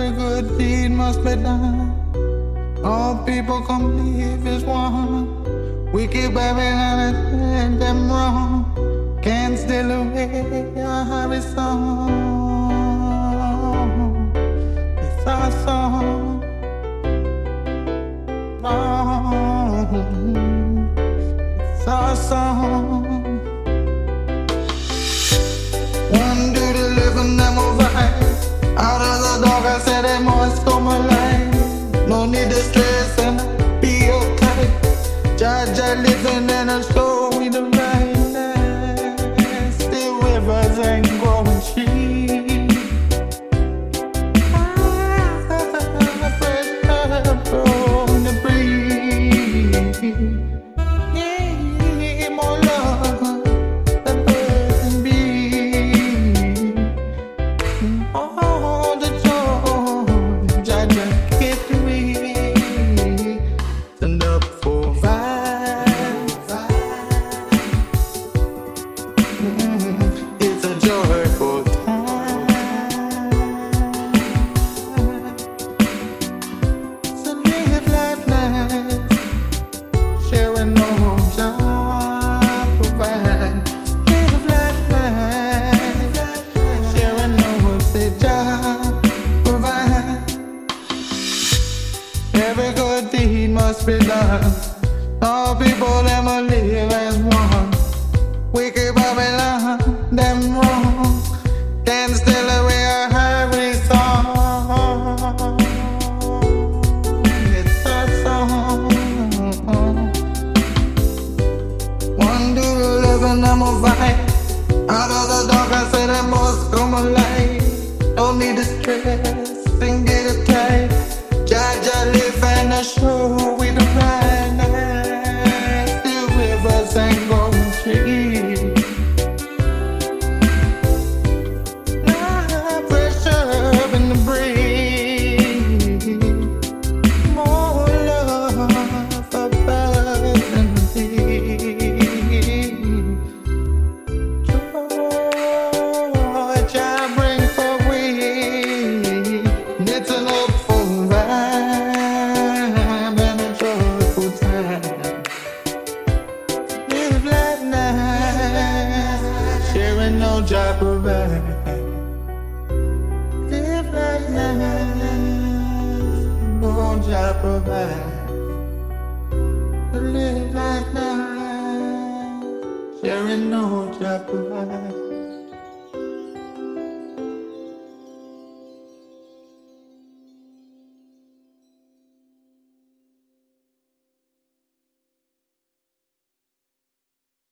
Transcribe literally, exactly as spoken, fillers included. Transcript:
every good deed must be done. All people come live as one. We keep babbling and them wrong. Can't steal away our happy song. It's our song. Oh, it's our song. One duty left and then move ahead. Out of the dark, I said I'm always for my life. No need to stress and be okay. Judge, I listen and I'll show me the right. Still rivers and growing trees. Ah, fresh air from the breeze. Yeah, more love than birds and bees. Oh, every good deed must be done. All people them will live as one. We keep Babylon them wrong. Can't steal away our happy song. It's our song. One do to live and them will fight. Out of the dark I said I must come alive. Don't need to stress and get it tight. Judge, I live and I show with the right eyes. The rivers and golden trees. Not pressure in the breeze. More love for birds and bees. Joy I bring for we. It's an old no job or live like now. No job or live like now. Sharing no job or